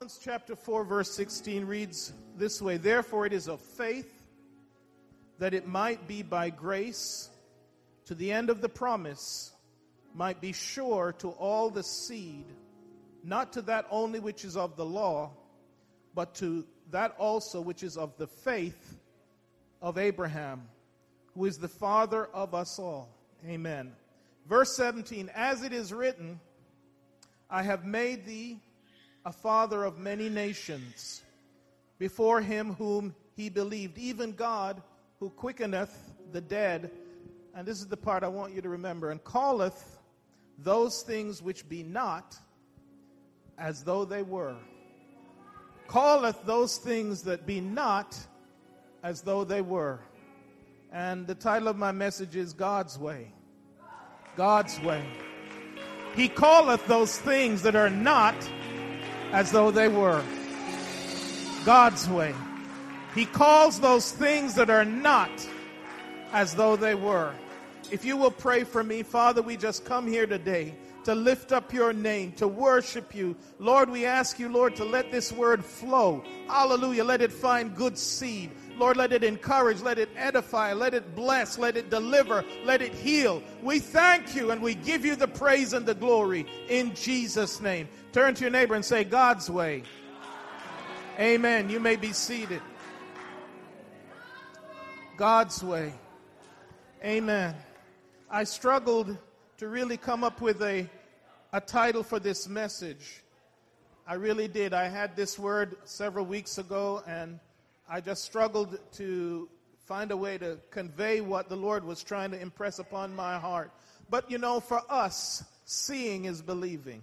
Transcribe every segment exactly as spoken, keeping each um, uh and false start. Romans chapter four, verse sixteen reads this way: "Therefore it is of faith that it might be by grace, to the end of the promise might be sure to all the seed, not to that only which is of the law, but to that also which is of the faith of Abraham, who is the father of us all." Amen. Verse seventeen, "As it is written, I have made thee a father of many nations, before him whom he believed, even God, who quickeneth the dead," and this is the part I want you to remember, "and calleth those things which be not as though they were." Calleth those things that be not as though they were. And the title of my message is God's Way. God's Way. He calleth those things that are not as though they were. God's way. He calls those things that are not as though they were. If you will pray for me, Father, we just come here today to lift up your name, to worship you. Lord, we ask you, Lord, to let this word flow. Hallelujah. Let it find good seed. Lord, let it encourage, let it edify, let it bless, let it deliver, let it heal. We thank you and we give you the praise and the glory in Jesus' name. Turn to your neighbor and say, God's way. Amen. You may be seated. God's way. Amen. I struggled to really come up with a, a title for this message. I really did. I had this word several weeks ago, and I just struggled to find a way to convey what the Lord was trying to impress upon my heart. But, you know, for us, seeing is believing.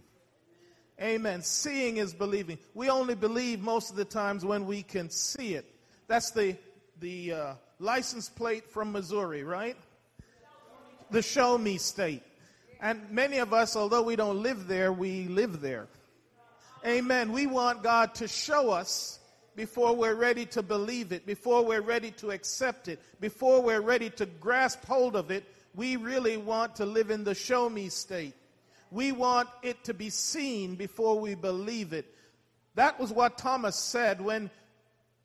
Amen. Seeing is believing. We only believe most of the times when we can see it. That's the the uh, license plate from Missouri, right? The show me state. And many of us, although we don't live there, we live there. Amen. We want God to show us before we're ready to believe it, before we're ready to accept it, before we're ready to grasp hold of it. We really want to live in the show me state. We want it to be seen before we believe it. That was what Thomas said when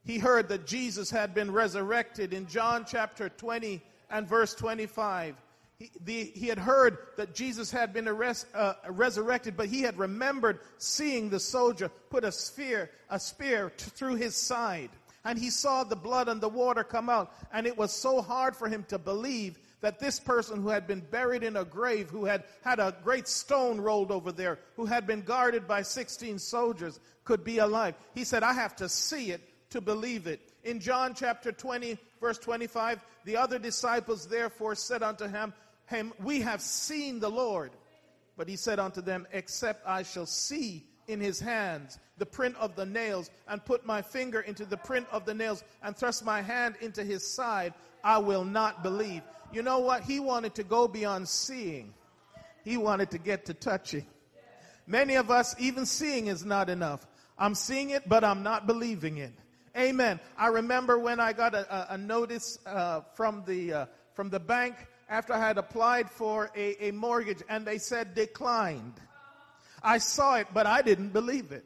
he heard that Jesus had been resurrected in John chapter twenty and verse twenty-five. He, the, he had heard that Jesus had been arrest, uh, resurrected, but he had remembered seeing the soldier put a spear, a spear t- through his side. And he saw the blood and the water come out. And it was so hard for him to believe that this person who had been buried in a grave, who had had a great stone rolled over there, who had been guarded by sixteen soldiers, could be alive. He said, I have to see it to believe it. In John chapter twenty, verse twenty-five, the other disciples therefore said unto him, Him, we have seen the Lord. But he said unto them, except I shall see in his hands the print of the nails, and put my finger into the print of the nails, and thrust my hand into his side, I will not believe. You know what? He wanted to go beyond seeing. He wanted to get to touching. Many of us, even seeing is not enough. I'm seeing it, but I'm not believing it. Amen. I remember when I got a, a, a notice uh, from the uh, from the bank, after I had applied for a, a mortgage, and they said declined. I saw it, but I didn't believe it.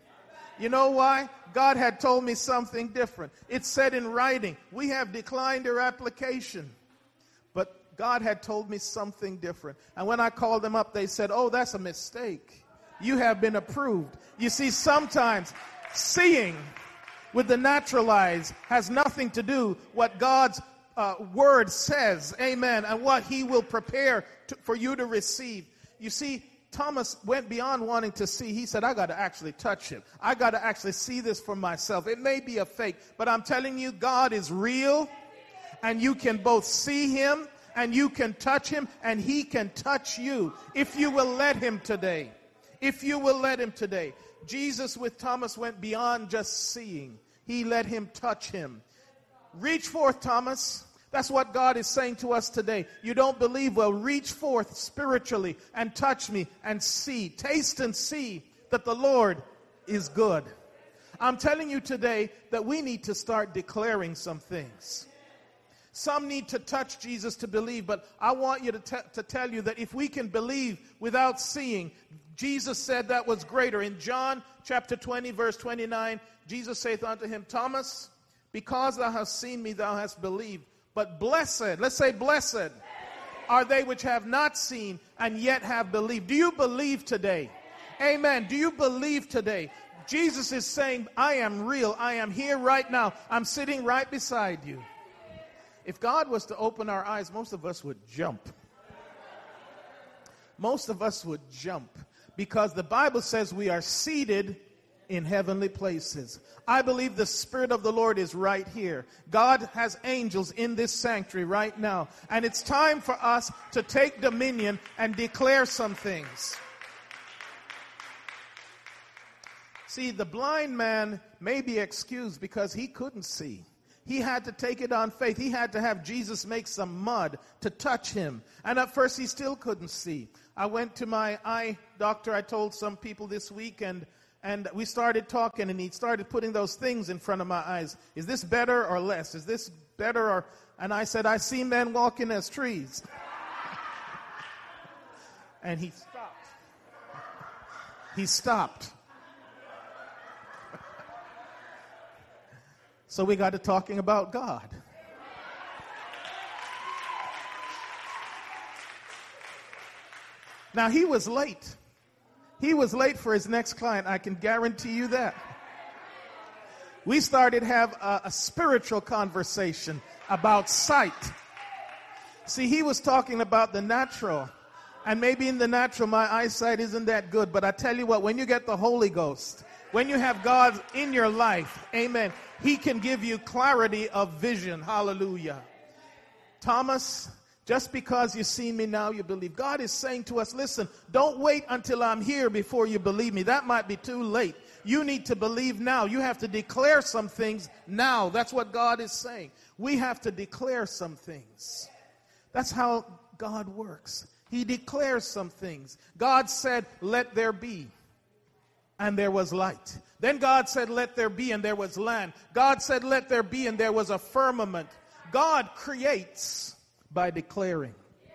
You know why? God had told me something different. It said in writing, we have declined your application. But God had told me something different. And when I called them up, they said, oh, that's a mistake. You have been approved. You see, sometimes seeing with the natural eyes has nothing to do what God's Uh, word says, amen, and what he will prepare to, for you to receive. You see, Thomas went beyond wanting to see. He said, I got to actually touch him. I got to actually see this for myself. It may be a fake, but I'm telling you, God is real, and you can both see him, and you can touch him, and he can touch you if you will let him today. If you will let him today. Jesus with Thomas went beyond just seeing. He let him touch him. Reach forth, Thomas. That's what God is saying to us today. You don't believe? Well, reach forth spiritually and touch me and see. Taste and see that the Lord is good. I'm telling you today that we need to start declaring some things. Some need to touch Jesus to believe, but I want you to, t- to tell you that if we can believe without seeing, Jesus said that was greater. In John chapter twenty, verse twenty-nine, Jesus saith unto him, Thomas, because thou hast seen me, thou hast believed. But blessed, let's say blessed, are they which have not seen and yet have believed. Do you believe today? Amen. Do you believe today? Jesus is saying, I am real. I am here right now. I'm sitting right beside you. If God was to open our eyes, most of us would jump. Most of us would jump because the Bible says we are seated in heavenly places. I believe the Spirit of the Lord is right here. God has angels in this sanctuary right now. And it's time for us to take dominion and declare some things. See, the blind man may be excused because he couldn't see. He had to take it on faith. He had to have Jesus make some mud to touch him. And at first he still couldn't see. I went to my eye doctor. I told some people this week, and, and we started talking, and he started putting those things in front of my eyes. Is this better or less? Is this better or... And I said, I see men walking as trees. And he stopped. He stopped. So we got to talking about God. Now, he was late. He was late for his next client. I can guarantee you that. We started to have a, a spiritual conversation about sight. See, he was talking about the natural. And maybe in the natural, my eyesight isn't that good. But I tell you what, when you get the Holy Ghost, when you have God in your life, amen, he can give you clarity of vision. Hallelujah. Thomas, just because you see me now, you believe. God is saying to us, listen, don't wait until I'm here before you believe me. That might be too late. You need to believe now. You have to declare some things now. That's what God is saying. We have to declare some things. That's how God works. He declares some things. God said, let there be. And there was light. Then God said, let there be, and there was land. God said, let there be, and there was a firmament. God creates by declaring. Yeah.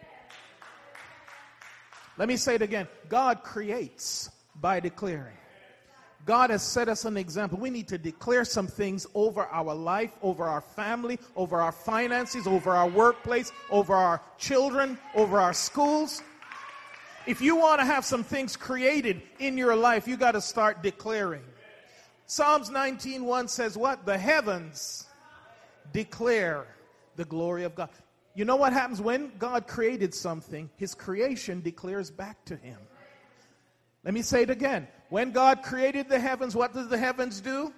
Let me say it again. God creates by declaring. God has set us an example. We need to declare some things over our life, over our family, over our finances, over our workplace, over our children, over our schools. If you want to have some things created in your life, you got to start declaring. Psalms nineteen one says what? The heavens declare the glory of God. You know what happens when God created something? His creation declares back to him. Let me say it again. When God created the heavens, what does the heavens do?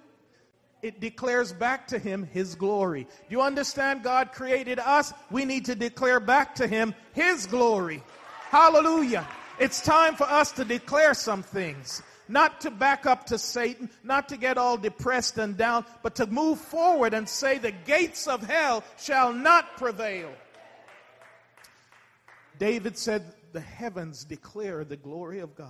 It declares back to him his glory. Do you understand? God created us. We need to declare back to him his glory. Hallelujah. It's time for us to declare some things, not to back up to Satan, not to get all depressed and down, but to move forward and say the gates of hell shall not prevail. David said, the heavens declare the glory of God.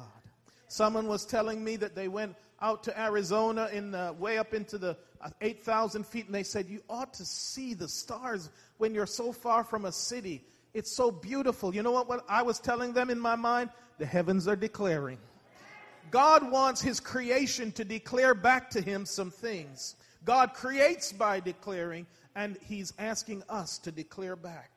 Someone was telling me that they went out to Arizona in the, way up into the eight thousand feet, and they said, you ought to see the stars when you're so far from a city. It's so beautiful. You know what, what I was telling them in my mind? The heavens are declaring. God wants his creation to declare back to him some things. God creates by declaring, and he's asking us to declare back.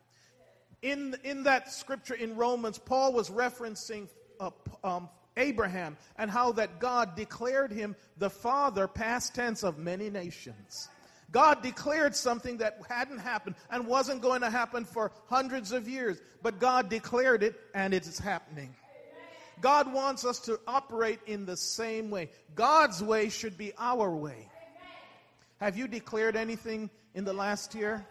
In, in that scripture in Romans, Paul was referencing uh, um, Abraham and how that God declared him the father, past tense, of many nations. God declared something that hadn't happened and wasn't going to happen for hundreds of years. But God declared it, and it is happening. God wants us to operate in the same way. God's way should be our way. Have you declared anything in the last year?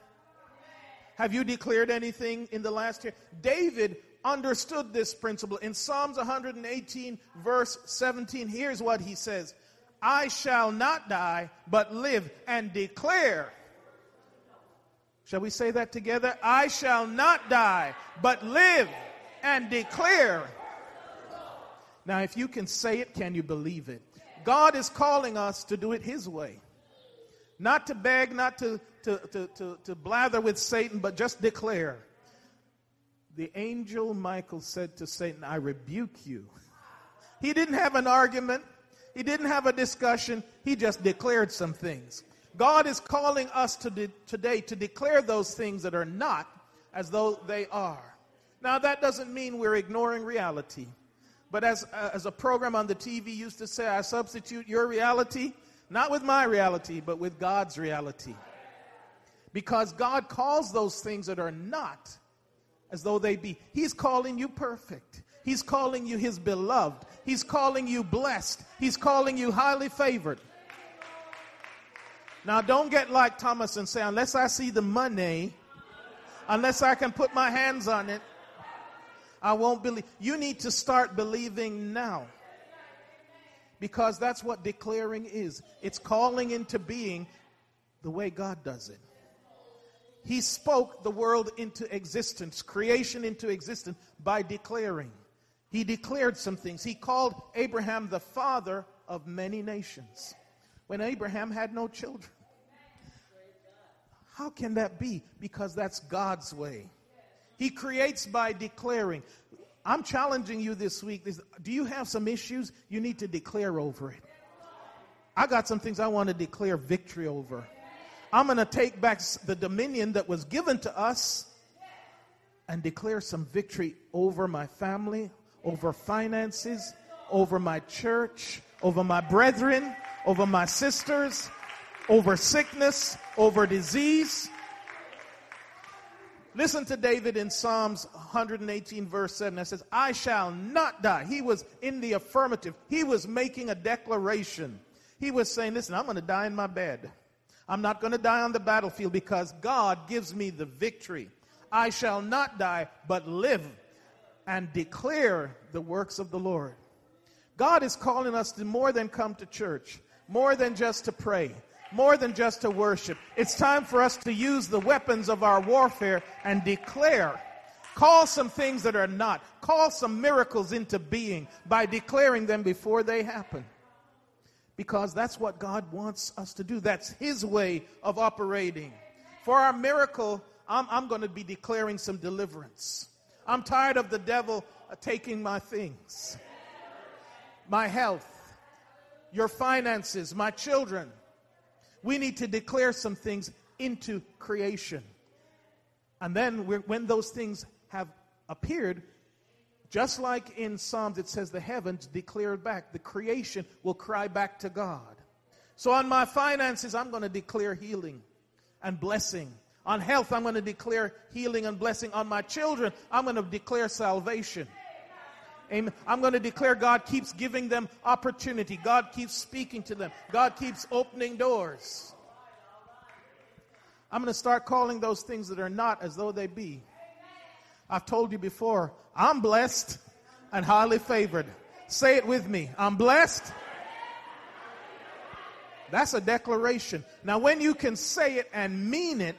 Have you declared anything in the last year? David understood this principle. In Psalms one eighteen, verse seventeen, here's what he says. I shall not die, but live and declare. Shall we say that together? I shall not die, but live and declare. Now, if you can say it, can you believe it? God is calling us to do it his way. Not to beg, not to to, to, to, to blather with Satan, but just declare. The angel Michael said to Satan, I rebuke you. He didn't have an argument. He didn't have a discussion. He just declared some things. God is calling us to de- today to declare those things that are not as though they are. Now, that doesn't mean we're ignoring reality. But as, uh, as a program on the T V used to say, I substitute your reality, not with my reality, but with God's reality. Because God calls those things that are not as though they be. He's calling you perfect. He's calling you his beloved. He's calling you blessed. He's calling you highly favored. Now, don't get like Thomas and say, unless I see the money, unless I can put my hands on it, I won't believe. You need to start believing now. Because that's what declaring is. It's calling into being the way God does it. He spoke the world into existence, creation into existence by declaring. He declared some things. He called Abraham the father of many nations when Abraham had no children. How can that be? Because that's God's way. He creates by declaring. I'm challenging you this week. Do you have some issues? You need to declare over it. I got some things I want to declare victory over. I'm going to take back the dominion that was given to us and declare some victory over my family, over finances, over my church, over my brethren, over my sisters, over sickness, over disease. Listen to David in Psalms one eighteen verse seven that says, I shall not die. He was in the affirmative. He was making a declaration. He was saying, listen, I'm going to die in my bed. I'm not going to die on the battlefield because God gives me the victory. I shall not die, but live and declare the works of the Lord. God is calling us to more than come to church, more than just to pray, more than just to worship. It's time for us to use the weapons of our warfare and declare. Call some things that are not. Call some miracles into being by declaring them before they happen. Because that's what God wants us to do. That's his way of operating. For our miracle, I'm, I'm going to be declaring some deliverance. I'm tired of the devil taking my things. My health, your finances, my children. We need to declare some things into creation. And then we're, when those things have appeared, just like in Psalms, it says the heavens declare back. The creation will cry back to God. So on my finances, I'm going to declare healing and blessing. On health, I'm going to declare healing and blessing. On my children, I'm going to declare salvation. Amen. I'm going to declare God keeps giving them opportunity. God keeps speaking to them. God keeps opening doors. I'm going to start calling those things that are not as though they be. I've told you before, I'm blessed and highly favored. Say it with me. I'm blessed. That's a declaration. Now, when you can say it and mean it,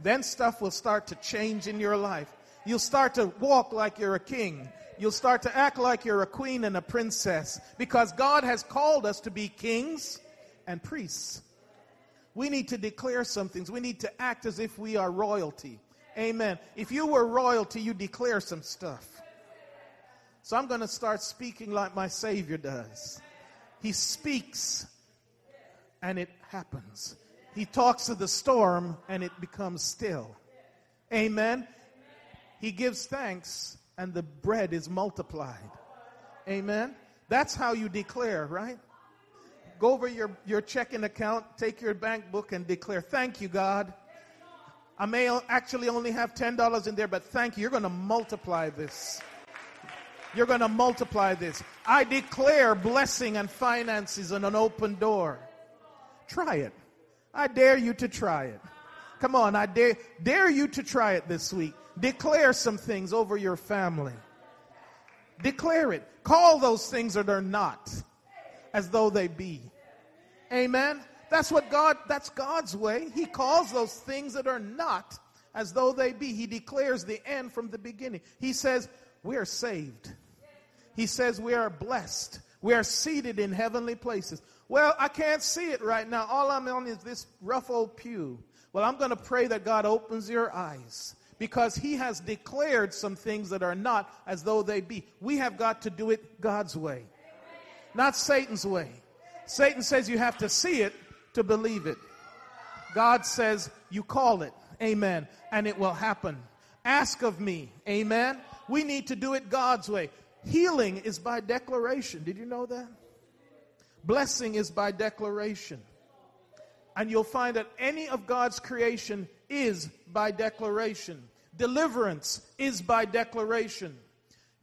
then stuff will start to change in your life. You'll start to walk like you're a king. You'll start to act like you're a queen and a princess because God has called us to be kings and priests. We need to declare some things. We need to act as if we are royalty. Amen. If you were royalty, you declare some stuff. So I'm going to start speaking like my Savior does. He speaks and it happens. He talks to the storm and it becomes still. Amen. He gives thanks and the bread is multiplied. Amen. That's how you declare, right? Go over your, your checking account, take your bank book and declare, thank you, God. I may actually only have ten dollars in there, but thank you. You're going to multiply this. You're going to multiply this. I declare blessing and finances and an open door. Try it. I dare you to try it. Come on, I dare, dare you to try it this week. Declare some things over your family. Declare it. Call those things that are not as though they be. Amen. That's what God, that's God's way. He calls those things that are not as though they be. He declares the end from the beginning. He says, we are saved. He says, we are blessed. We are seated in heavenly places. Well, I can't see it right now. All I'm on is this rough old pew. Well, I'm going to pray that God opens your eyes, because he has declared some things that are not as though they be. We have got to do it God's way, amen, not Satan's way. Satan says you have to see it to believe it. God says you call it, amen, and it will happen. Ask of me, amen. We need to do it God's way. Healing is by declaration. Did you know that? Blessing is by declaration. And you'll find that any of God's creation is by declaration. Deliverance is by declaration.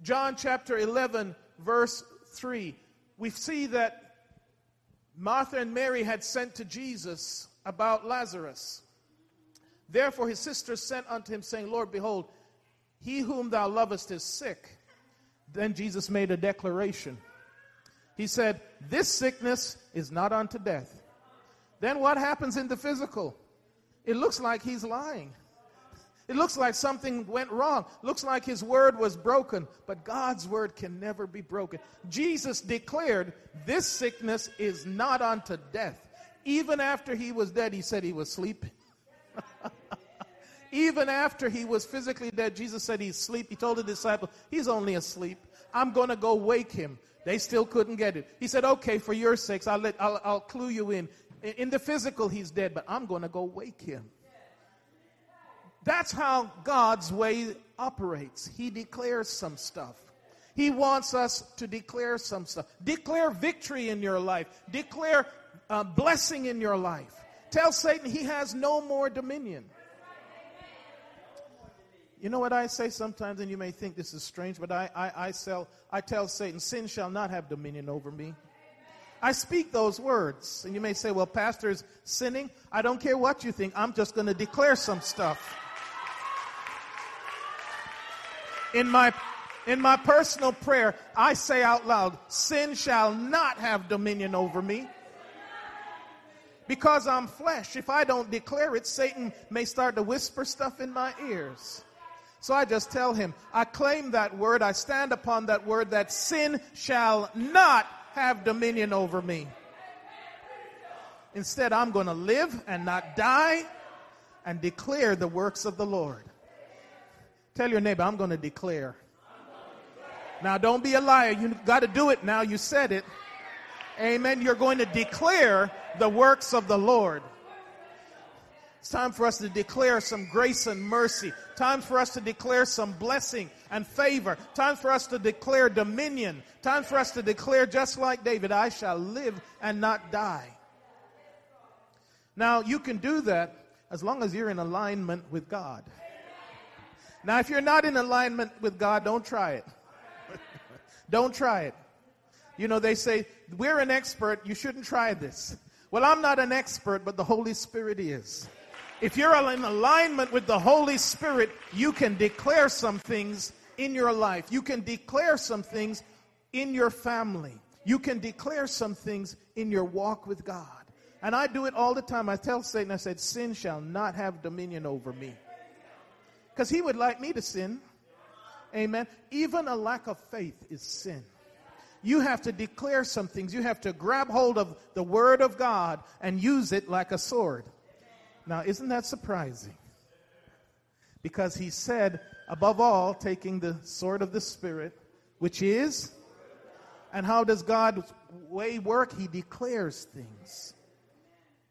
John chapter eleven, verse three. We see that Martha and Mary had sent to Jesus about Lazarus. Therefore his sisters sent unto him, saying, Lord, behold, he whom thou lovest is sick. Then Jesus made a declaration. He said, this sickness is not unto death. Then what happens in the physical? It looks like he's lying. It looks like something went wrong. Looks like his word was broken. But God's word can never be broken. Jesus declared, this sickness is not unto death. Even after he was dead, he said he was sleeping. Even after he was physically dead, Jesus said he's asleep. He told the disciples, he's only asleep. I'm going to go wake him. They still couldn't get it. He said, okay, for your sakes, I'll, let, I'll, I'll clue you in. In the physical, he's dead, but I'm going to go wake him. That's how God's way operates. He declares some stuff. He wants us to declare some stuff. Declare victory in your life. Declare uh, blessing in your life. Tell Satan he has no more dominion. You know what I say sometimes, and you may think this is strange, but I, I, I, sell, I tell Satan, sin shall not have dominion over me. I speak those words. And you may say, well, pastor is sinning. I don't care what you think. I'm just going to declare some stuff. In my, in my personal prayer, I say out loud, sin shall not have dominion over me. Because I'm flesh. If I don't declare it, Satan may start to whisper stuff in my ears. So I just tell him, I claim that word, I stand upon that word, that sin shall not have dominion over me. Instead, I'm going to live and not die and declare the works of the Lord. Tell your neighbor, I'm going to declare. Now, don't be a liar. You got to do it now. You said it. Amen. You're going to declare the works of the Lord. It's time for us to declare some grace and mercy. Time for us to declare some blessing and favor. Time for us to declare dominion. Time for us to declare, just like David, I shall live and not die. Now, you can do that as long as you're in alignment with God. Now, if you're not in alignment with God, don't try it. Don't try it. You know, they say, we're an expert, you shouldn't try this. Well, I'm not an expert, but the Holy Spirit is. If you're in alignment with the Holy Spirit, you can declare some things in your life. You can declare some things in your family. You can declare some things in your walk with God. And I do it all the time. I tell Satan, I said, sin shall not have dominion over me. Because he would like me to sin. Amen. Even a lack of faith is sin. You have to declare some things. You have to grab hold of the word of God and use it like a sword. Now, isn't that surprising? Because he said, above all, taking the sword of the Spirit, which is, and how does God's way work? He declares things.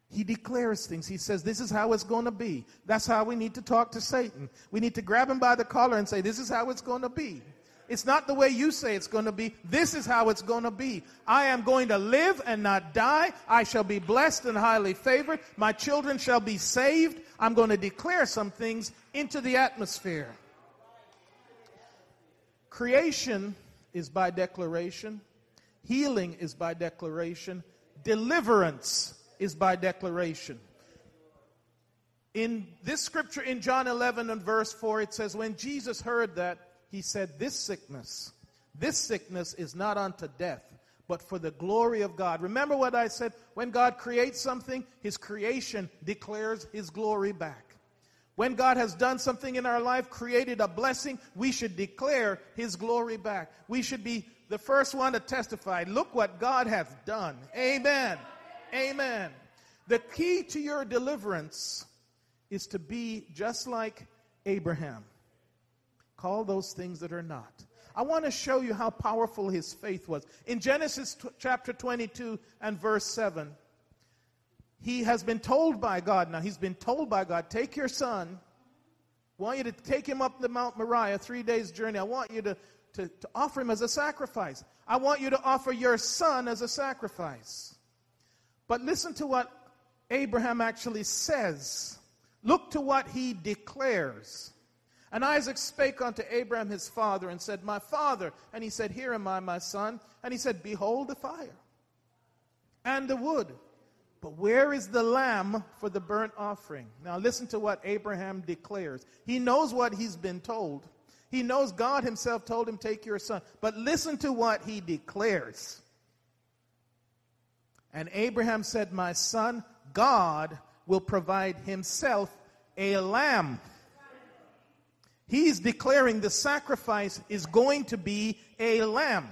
He declares things. He says, this is how it's going to be. That's how we need to talk to Satan. We need to grab him by the collar and say, this is how it's going to be. It's not the way you say it's going to be. This is how it's going to be. I am going to live and not die. I shall be blessed and highly favored. My children shall be saved. I'm going to declare some things into the atmosphere. Creation is by declaration. Healing is by declaration. Deliverance is by declaration. In this scripture in John eleven and verse four, it says, when Jesus heard that, he said, this sickness, this sickness is not unto death, but for the glory of God. Remember what I said? When God creates something, his creation declares his glory back. When God has done something in our life, created a blessing, we should declare his glory back. We should be the first one to testify. Look what God hath done. Amen. Amen. The key to your deliverance is to be just like Abraham. Call those things that are not. I want to show you how powerful his faith was. In Genesis t- chapter twenty-two and verse seven, he has been told by God. Now, he's been told by God, take your son. I want you to take him up the Mount Moriah, three days' journey. I want you to, to, to offer him as a sacrifice. I want you to offer your son as a sacrifice. But listen to what Abraham actually says. Look to what he declares. And Isaac spake unto Abraham his father, and said, My father. And he said, Here am I, my son. And he said, Behold the fire and the wood, but where is the lamb for the burnt offering? Now listen to what Abraham declares. He knows what he's been told. He knows God himself told him, Take your son. But listen to what he declares. And Abraham said, My son, God will provide himself a lamb. He's declaring the sacrifice is going to be a lamb.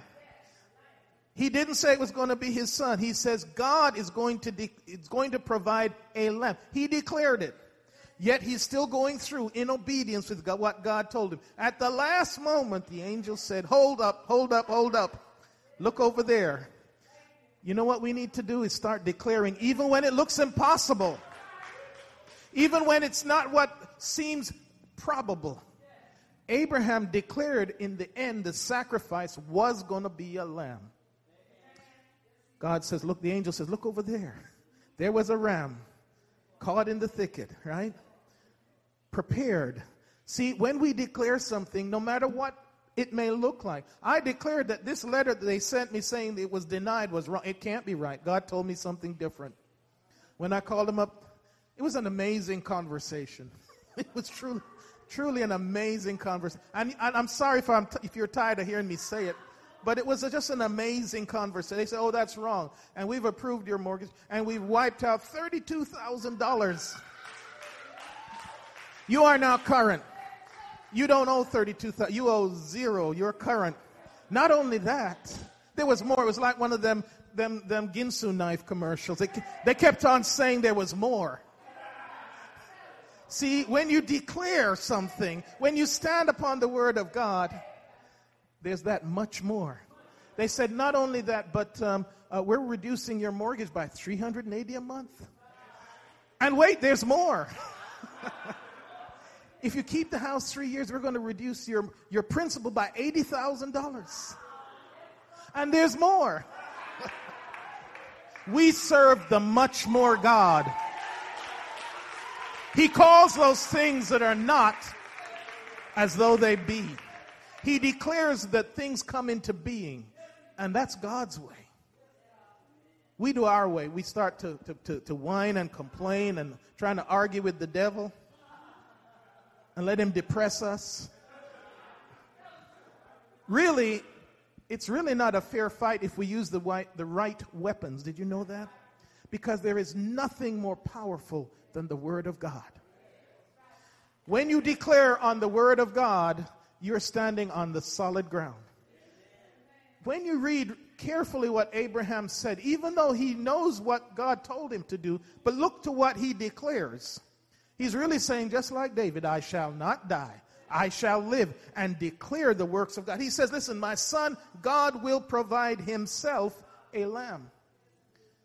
He didn't say it was going to be his son. He says God is going to de- it's going to provide a lamb. He declared it. Yet he's still going through in obedience with God, what God told him. At the last moment, the angel said, Hold up, hold up, hold up. Look over there. You know what we need to do is start declaring, even when it looks impossible, even when it's not what seems probable. Abraham declared in the end the sacrifice was going to be a lamb. God says, look, the angel says, look over there. There was a ram caught in the thicket, right? Prepared. See, when we declare something, no matter what it may look like. I declared that this letter that they sent me saying it was denied was wrong. It can't be right. God told me something different. When I called him up, it was an amazing conversation. It was truly, truly an amazing conversation. And I'm sorry if, I'm t- if you're tired of hearing me say it, but it was just an amazing conversation. They said, oh, that's wrong. And we've approved your mortgage. And we've wiped out thirty-two thousand dollars. You are now current. You don't owe thirty-two thousand dollars. You owe zero. You're current. Not only that, there was more. It was like one of them them, them Ginsu knife commercials. They, they kept on saying there was more. See, when you declare something, when you stand upon the word of God, there's that much more. They said not only that, but um, uh, we're reducing your mortgage by three hundred eighty dollars a month. And wait, there's more. If you keep the house three years, we're going to reduce your, your principal by eighty thousand dollars. And there's more. We serve the much more God. He calls those things that are not as though they be. He declares that things come into being, and that's God's way. We do our way. We start to, to, to, to whine and complain and trying to argue with the devil and let him depress us. Really, it's really not a fair fight if we use the right, the right weapons. Did you know that? Because there is nothing more powerful than the Word of God. When you declare on the Word of God, you're standing on the solid ground. When you read carefully what Abraham said, even though he knows what God told him to do, but look to what he declares. He's really saying, just like David, I shall not die. I shall live and declare the works of God. He says, listen, my son, God will provide himself a lamb.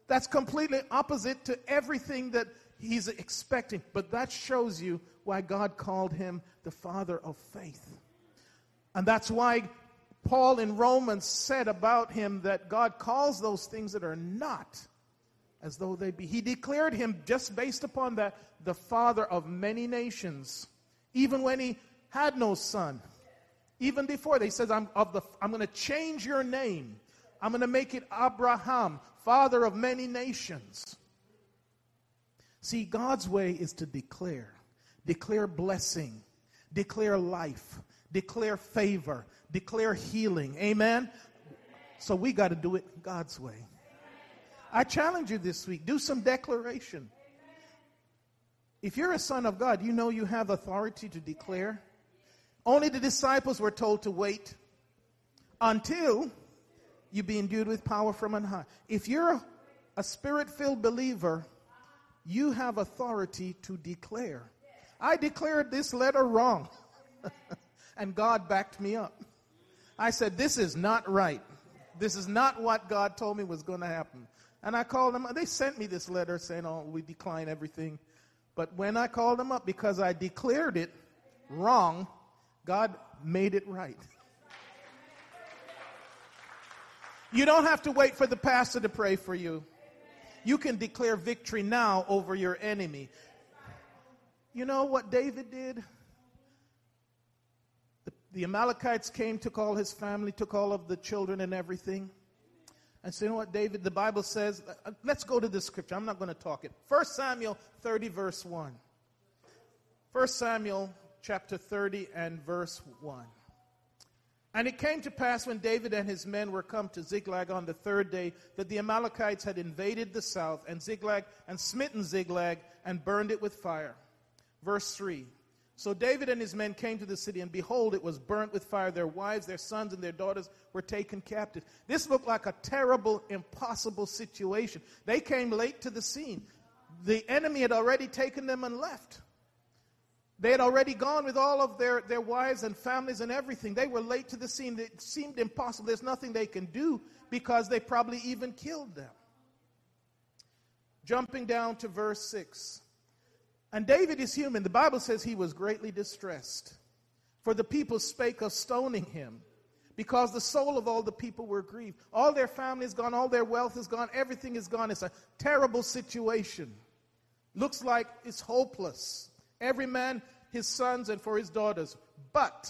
That's completely opposite to everything that he's expecting. But that shows you why God called him the father of faith. And that's why Paul in Romans said about him that God calls those things that are not as though they be. He declared him, just based upon that, the father of many nations, even when he had no son. Even before, they says, I'm of the. I'm going to change your name. I'm going to make it Abraham, father of many nations. See, God's way is to declare. Declare blessing. Declare life. Declare favor. Declare healing. Amen? So we got to do it God's way. I challenge you this week. Do some declaration. If you're a son of God, you know you have authority to declare. Only the disciples were told to wait until you be endued with power from on high. If you're a spirit-filled believer, you have authority to declare. I declared this letter wrong. And God backed me up. I said, this is not right. This is not what God told me was going to happen. And I called them. They sent me this letter saying, oh, we decline everything. But when I called them up, because I declared it wrong, God made it right. You don't have to wait for the pastor to pray for you. You can declare victory now over your enemy. You know what David did? The, the Amalekites came, took all his family, took all of the children and everything. And so you know what, David, the Bible says, uh, let's go to this scripture. I'm not going to talk it. First Samuel thirty, verse one. First Samuel chapter thirty and verse one. And it came to pass when David and his men were come to Ziklag on the third day that the Amalekites had invaded the south and Ziklag and smitten Ziklag and burned it with fire. Verse three. So David and his men came to the city, and behold, it was burnt with fire. Their wives, their sons, and their daughters were taken captive. This looked like a terrible, impossible situation. They came late to the scene. The enemy had already taken them and left. They had already gone with all of their, their wives and families and everything. They were late to the scene. It seemed impossible. There's nothing they can do because they probably even killed them. Jumping down to verse six. And David is human. The Bible says he was greatly distressed, for the people spake of stoning him, because the soul of all the people were grieved. All their family is gone. All their wealth is gone. Everything is gone. It's a terrible situation. Looks like it's hopeless. Every man, his sons, and for his daughters. But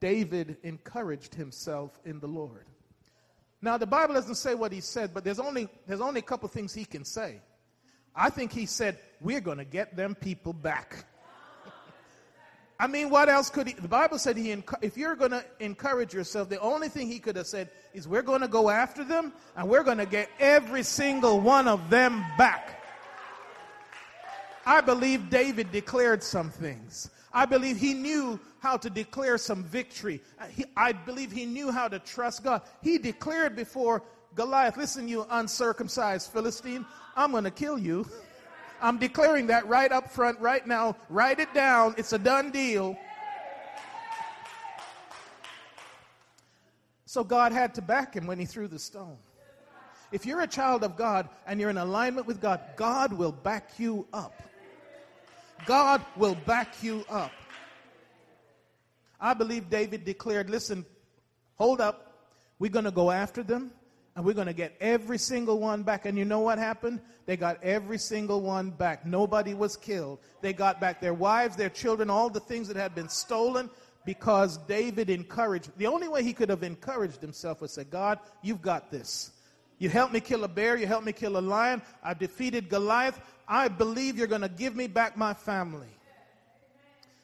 David encouraged himself in the Lord. Now, the Bible doesn't say what he said, but there's only, there's only a couple things he can say. I think he said, we're going to get them people back. I mean, what else could he? The Bible said he, if you're going to encourage yourself, the only thing he could have said is, we're going to go after them, and we're going to get every single one of them back. I believe David declared some things. I believe he knew how to declare some victory. He, I believe he knew how to trust God. He declared before Goliath, listen, you uncircumcised Philistine, I'm going to kill you. I'm declaring that right up front, right now. Write it down. It's a done deal. So God had to back him when he threw the stone. If you're a child of God and you're in alignment with God, God will back you up. God will back you up. I believe David declared, listen, hold up. We're going to go after them, and we're going to get every single one back. And you know what happened? They got every single one back. Nobody was killed. They got back their wives, their children, all the things that had been stolen, because David encouraged. The only way he could have encouraged himself was say, God, you've got this. You helped me kill a bear. You helped me kill a lion. I defeated Goliath. I believe you're going to give me back my family.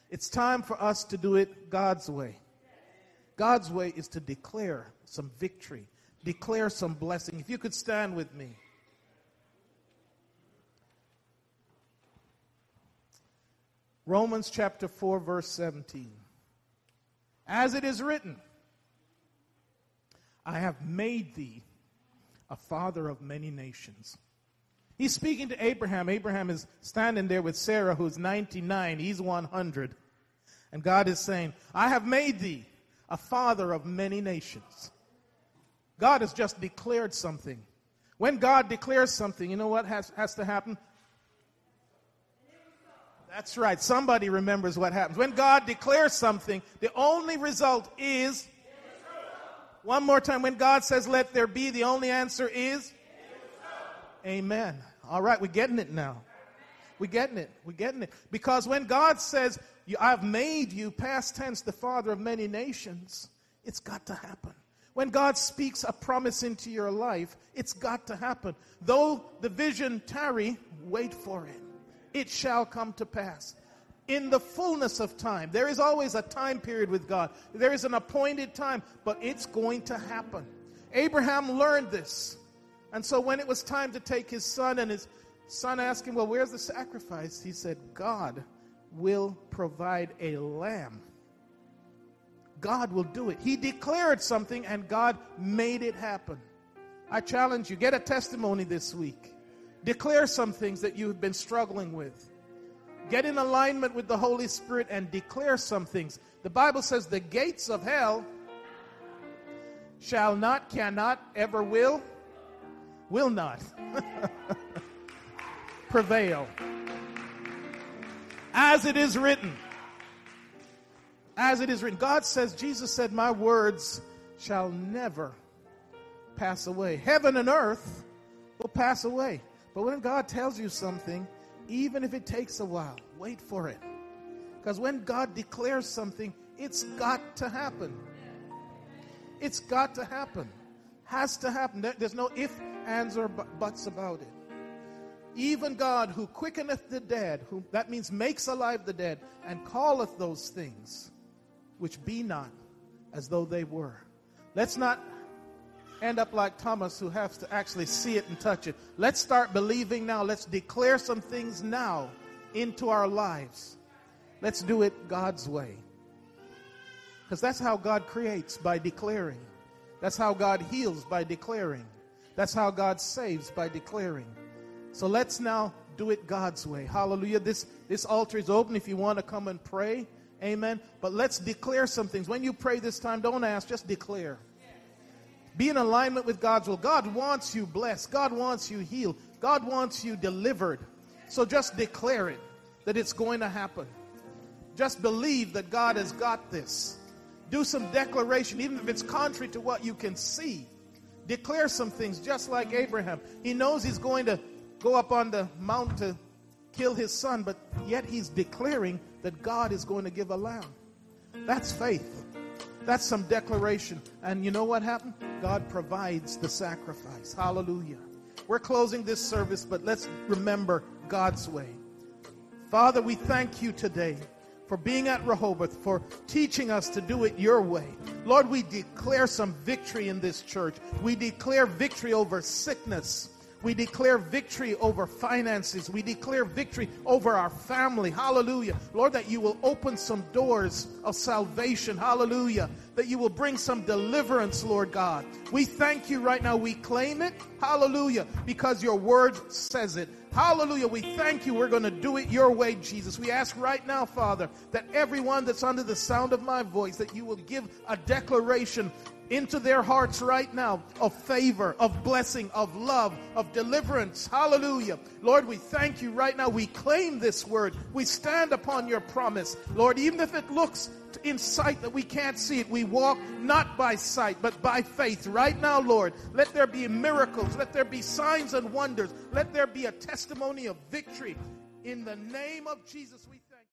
It's time for us to do it God's way. God's way is to declare some victory. Declare some blessing. If you could stand with me. Romans chapter four, verse seventeen. As it is written, I have made thee a father of many nations. He's speaking to Abraham. Abraham is standing there with Sarah, who's ninety-nine. He's one hundred. And God is saying, I have made thee a father of many nations. God has just declared something. When God declares something, you know what has, has to happen? That's right. Somebody remembers what happens. When God declares something, the only result is. One more time. When God says, let there be, the only answer is. Amen. All right. We're getting it now. We're getting it. We're getting it. Because when God says, I've made you, past tense, the father of many nations, it's got to happen. When God speaks a promise into your life, it's got to happen. Though the vision tarry, wait for it. It shall come to pass. In the fullness of time. There is always a time period with God. There is an appointed time, but it's going to happen. Abraham learned this. And so when it was time to take his son, and his son asked him, well, where's the sacrifice? He said, God will provide a lamb. God will do it. He declared something, and God made it happen. I challenge you, get a testimony this week. Declare some things that you've been struggling with. Get in alignment with the Holy Spirit and declare some things. The Bible says the gates of hell shall not, cannot, ever will, will not prevail. As it is written. As it is written. God says, Jesus said, my words shall never pass away. Heaven and earth will pass away. But when God tells you something, even if it takes a while, wait for it. Because when God declares something, it's got to happen. It's got to happen. Has to happen. There's no ifs, ands, or buts about it. Even God who quickeneth the dead, who that means makes alive the dead, and calleth those things which be not as though they were. Let's not end up like Thomas, who has to actually see it and touch it. Let's start believing now. Let's declare some things now into our lives. Let's do it God's way. Because that's how God creates, by declaring. That's how God heals, by declaring. That's how God saves, by declaring. So let's now do it God's way. Hallelujah. This, this altar is open if you want to come and pray. Amen. But let's declare some things. When you pray this time, don't ask, just declare. Be in alignment with God's will. God wants you blessed. God wants you healed. God wants you delivered. So just declare it, that it's going to happen. Just believe that God has got this. Do some declaration, even if it's contrary to what you can see. Declare some things, just like Abraham. He knows he's going to go up on the mountain to kill his son, but yet he's declaring that God is going to give a lamb. That's faith. That's some declaration. And you know what happened? God provides the sacrifice. Hallelujah. We're closing this service, but let's remember God's way. Father, we thank you today for being at Rehoboth, for teaching us to do it your way. Lord, we declare some victory in this church. We declare victory over sickness. We declare victory over finances. We declare victory over our family. Hallelujah. Lord, that you will open some doors of salvation. Hallelujah. That you will bring some deliverance, Lord God. We thank you right now. We claim it. Hallelujah. Because your word says it. Hallelujah. We thank you. We're going to do it your way, Jesus. We ask right now, Father, that everyone that's under the sound of my voice, that you will give a declaration into their hearts right now of favor, of blessing, of love, of deliverance. Hallelujah. Lord, we thank you right now. We claim this word. We stand upon your promise. Lord, even if it looks in sight that we can't see it, we walk not by sight but by faith right now. Lord, let there be miracles, let there be signs and wonders, let there be a testimony of victory in the name of Jesus. We